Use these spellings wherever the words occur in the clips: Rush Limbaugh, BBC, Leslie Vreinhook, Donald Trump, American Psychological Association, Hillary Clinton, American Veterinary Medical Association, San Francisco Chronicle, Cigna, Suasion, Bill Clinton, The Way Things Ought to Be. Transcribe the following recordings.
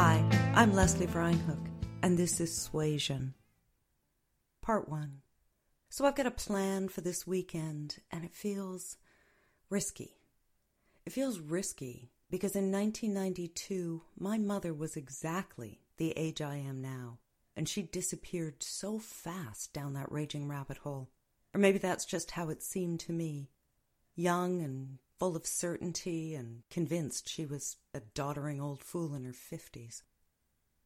Hi, I'm Leslie Vreinhook, and this is Suasion, Part 1. So I've got a plan for this weekend, and it feels risky. It feels risky because in 1992, my mother was exactly the age I am now, and she disappeared so fast down that raging rabbit hole. Or maybe that's just how it seemed to me, young and full of certainty and convinced she was a doddering old fool in her 50s.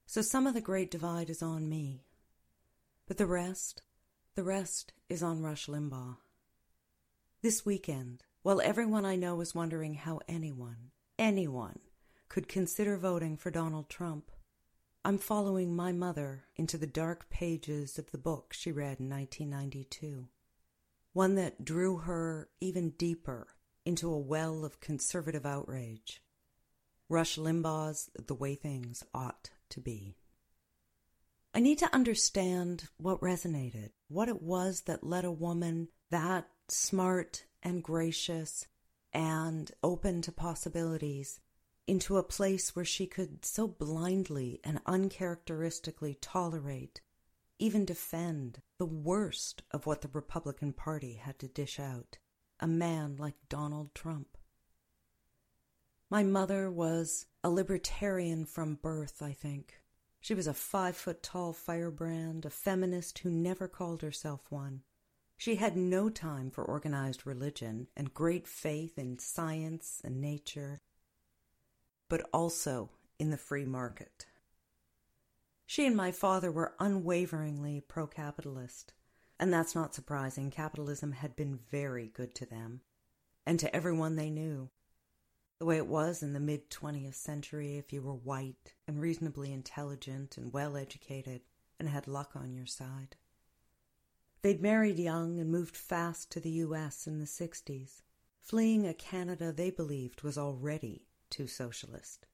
So some of the great divide is on me, but the rest is on Rush Limbaugh. This weekend, while everyone I know is wondering how anyone could consider voting for Donald Trump, I'm following my mother into the dark pages of the book she read in 1992, one that drew her even deeper into a well of conservative outrage. Rush Limbaugh's The Way Things Ought to Be. I need to understand what resonated, what it was that led a woman that smart and gracious and open to possibilities into a place where she could so blindly and uncharacteristically tolerate, even defend, the worst of what the Republican Party had to dish out. A man like Donald Trump. My mother was a libertarian from birth, I think. She was a 5-foot-tall firebrand, a feminist who never called herself one. She had no time for organized religion and great faith in science and nature, but also in the free market. She and my father were unwaveringly pro-capitalist. And that's not surprising. Capitalism had been very good to them, and to everyone they knew. The way it was in the mid-20th century, if you were white and reasonably intelligent and well-educated and had luck on your side. They'd married young and moved fast to the U.S. in the 60s, fleeing a Canada they believed was already too socialist.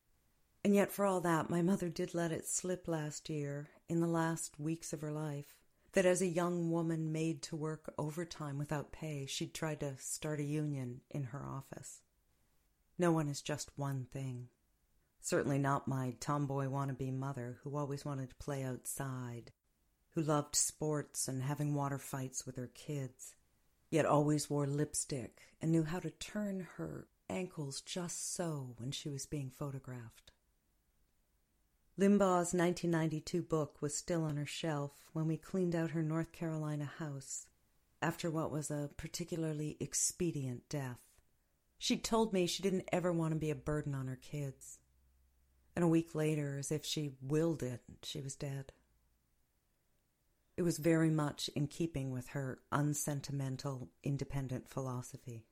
And yet for all that, my mother did let it slip last year, in the last weeks of her life, that as a young woman made to work overtime without pay, she'd tried to start a union in her office. No one is just one thing. Certainly not my tomboy wannabe mother, who always wanted to play outside, who loved sports and having water fights with her kids, yet always wore lipstick and knew how to turn her ankles just so when she was being photographed. Limbaugh's 1992 book was still on her shelf when we cleaned out her North Carolina house after what was a particularly expedient death. She'd told me she didn't ever want to be a burden on her kids. And a week later, as if she willed it, she was dead. It was very much in keeping with her unsentimental, independent philosophy.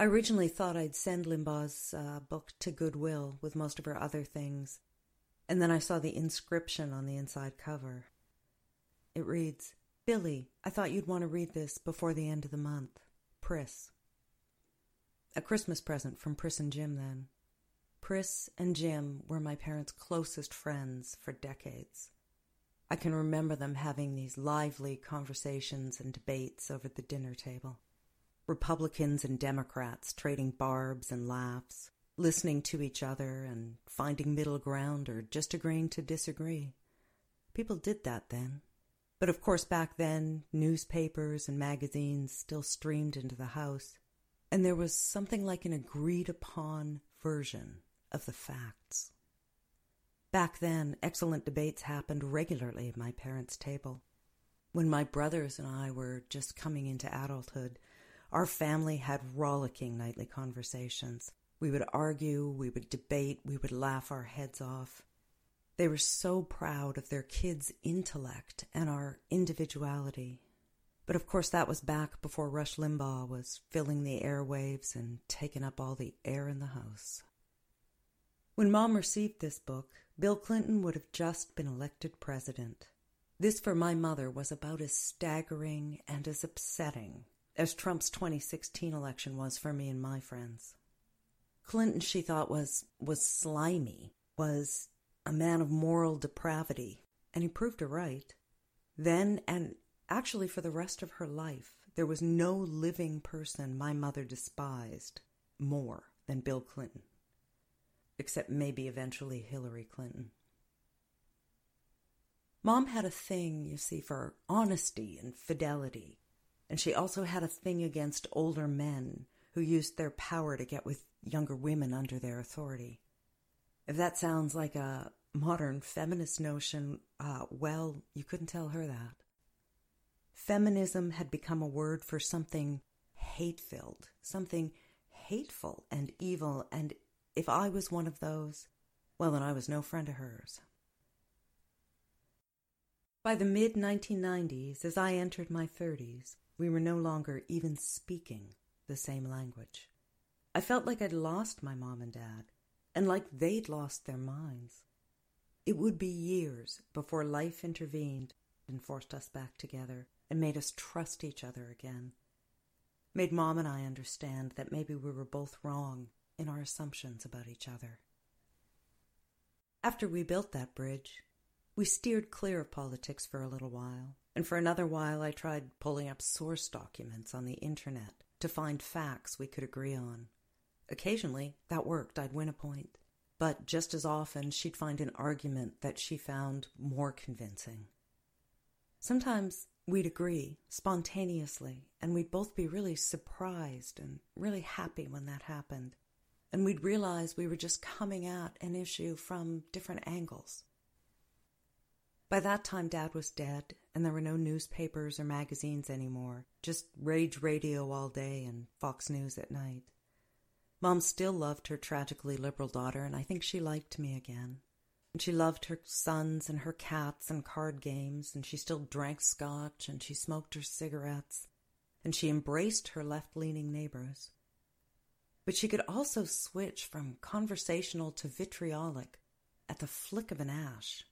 I originally thought I'd send Limbaugh's book to Goodwill with most of her other things, and then I saw the inscription on the inside cover. It reads, "Billy, I thought you'd want to read this before the end of the month. Pris." A Christmas present from Pris and Jim then. Pris and Jim were my parents' closest friends for decades. I can remember them having these lively conversations and debates over the dinner table. Republicans and Democrats trading barbs and laughs, listening to each other and finding middle ground or just agreeing to disagree. People did that then. But of course back then, newspapers and magazines still streamed into the house, and there was something like an agreed-upon version of the facts. Back then, excellent debates happened regularly at my parents' table. When my brothers and I were just coming into adulthood, our family had rollicking nightly conversations. We would argue, we would debate, we would laugh our heads off. They were so proud of their kids' intellect and our individuality. But of course that was back before Rush Limbaugh was filling the airwaves and taking up all the air in the house. When Mom received this book, Bill Clinton would have just been elected president. This for my mother was about as staggering and as upsetting as Trump's 2016 election was for me and my friends. Clinton, she thought, was slimy, was a man of moral depravity, and he proved her right. Then, and actually for the rest of her life, there was no living person my mother despised more than Bill Clinton. except maybe eventually Hillary Clinton. Mom had a thing, you see, for honesty and fidelity, and she also had a thing against older men who used their power to get with younger women under their authority. If that sounds like a modern feminist notion, well, you couldn't tell her that. Feminism had become a word for something hate-filled, something hateful and evil, and if I was one of those, well, then I was no friend of hers. By the mid-1990s, as I entered my 30s, we were no longer even speaking the same language. I felt like I'd lost my mom and dad, and like they'd lost their minds. It would be years before life intervened and forced us back together and made us trust each other again. Made Mom and I understand that maybe we were both wrong in our assumptions about each other. After we built that bridge, we steered clear of politics for a little while, and for another while I tried pulling up source documents on the internet to find facts we could agree on. Occasionally, that worked. I'd win a point. But just as often, she'd find an argument that she found more convincing. Sometimes we'd agree spontaneously, and we'd both be really surprised and really happy when that happened. And we'd realize we were just coming at an issue from different angles. By that time, Dad was dead, and there were no newspapers or magazines anymore, just rage radio all day and Fox News at night. Mom still loved her tragically liberal daughter, and I think she liked me again. And she loved her sons and her cats and card games, and she still drank scotch, and she smoked her cigarettes, and she embraced her left-leaning neighbors. But she could also switch from conversational to vitriolic at the flick of an ash.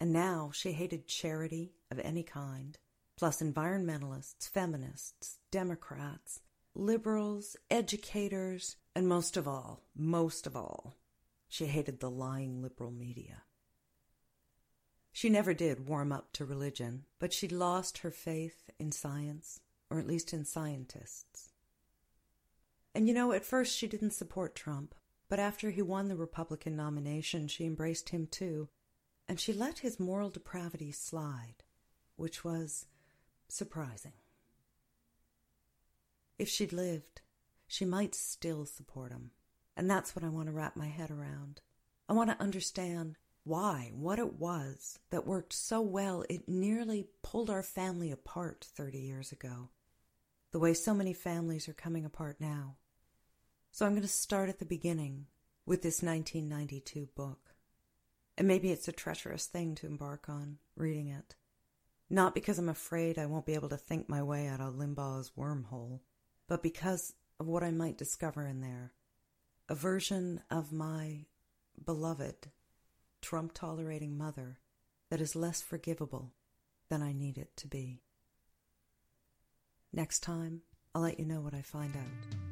And now she hated charity of any kind, plus environmentalists, feminists, Democrats, liberals, educators, and most of all, she hated the lying liberal media. She never did warm up to religion, but she lost her faith in science, or at least in scientists. And at first she didn't support Trump, but after he won the Republican nomination, she embraced him too, and she let his moral depravity slide, which was surprising. If she'd lived, she might still support him. And that's what I want to wrap my head around. I want to understand why, what it was that worked so well it nearly pulled our family apart 30 years ago, the way so many families are coming apart now. So I'm going to start at the beginning with this 1992 book. And maybe it's a treacherous thing to embark on, reading it. Not because I'm afraid I won't be able to think my way out of Limbaugh's wormhole, but because of what I might discover in there. A version of my beloved, Trump-tolerating mother that is less forgivable than I need it to be. Next time, I'll let you know what I find out.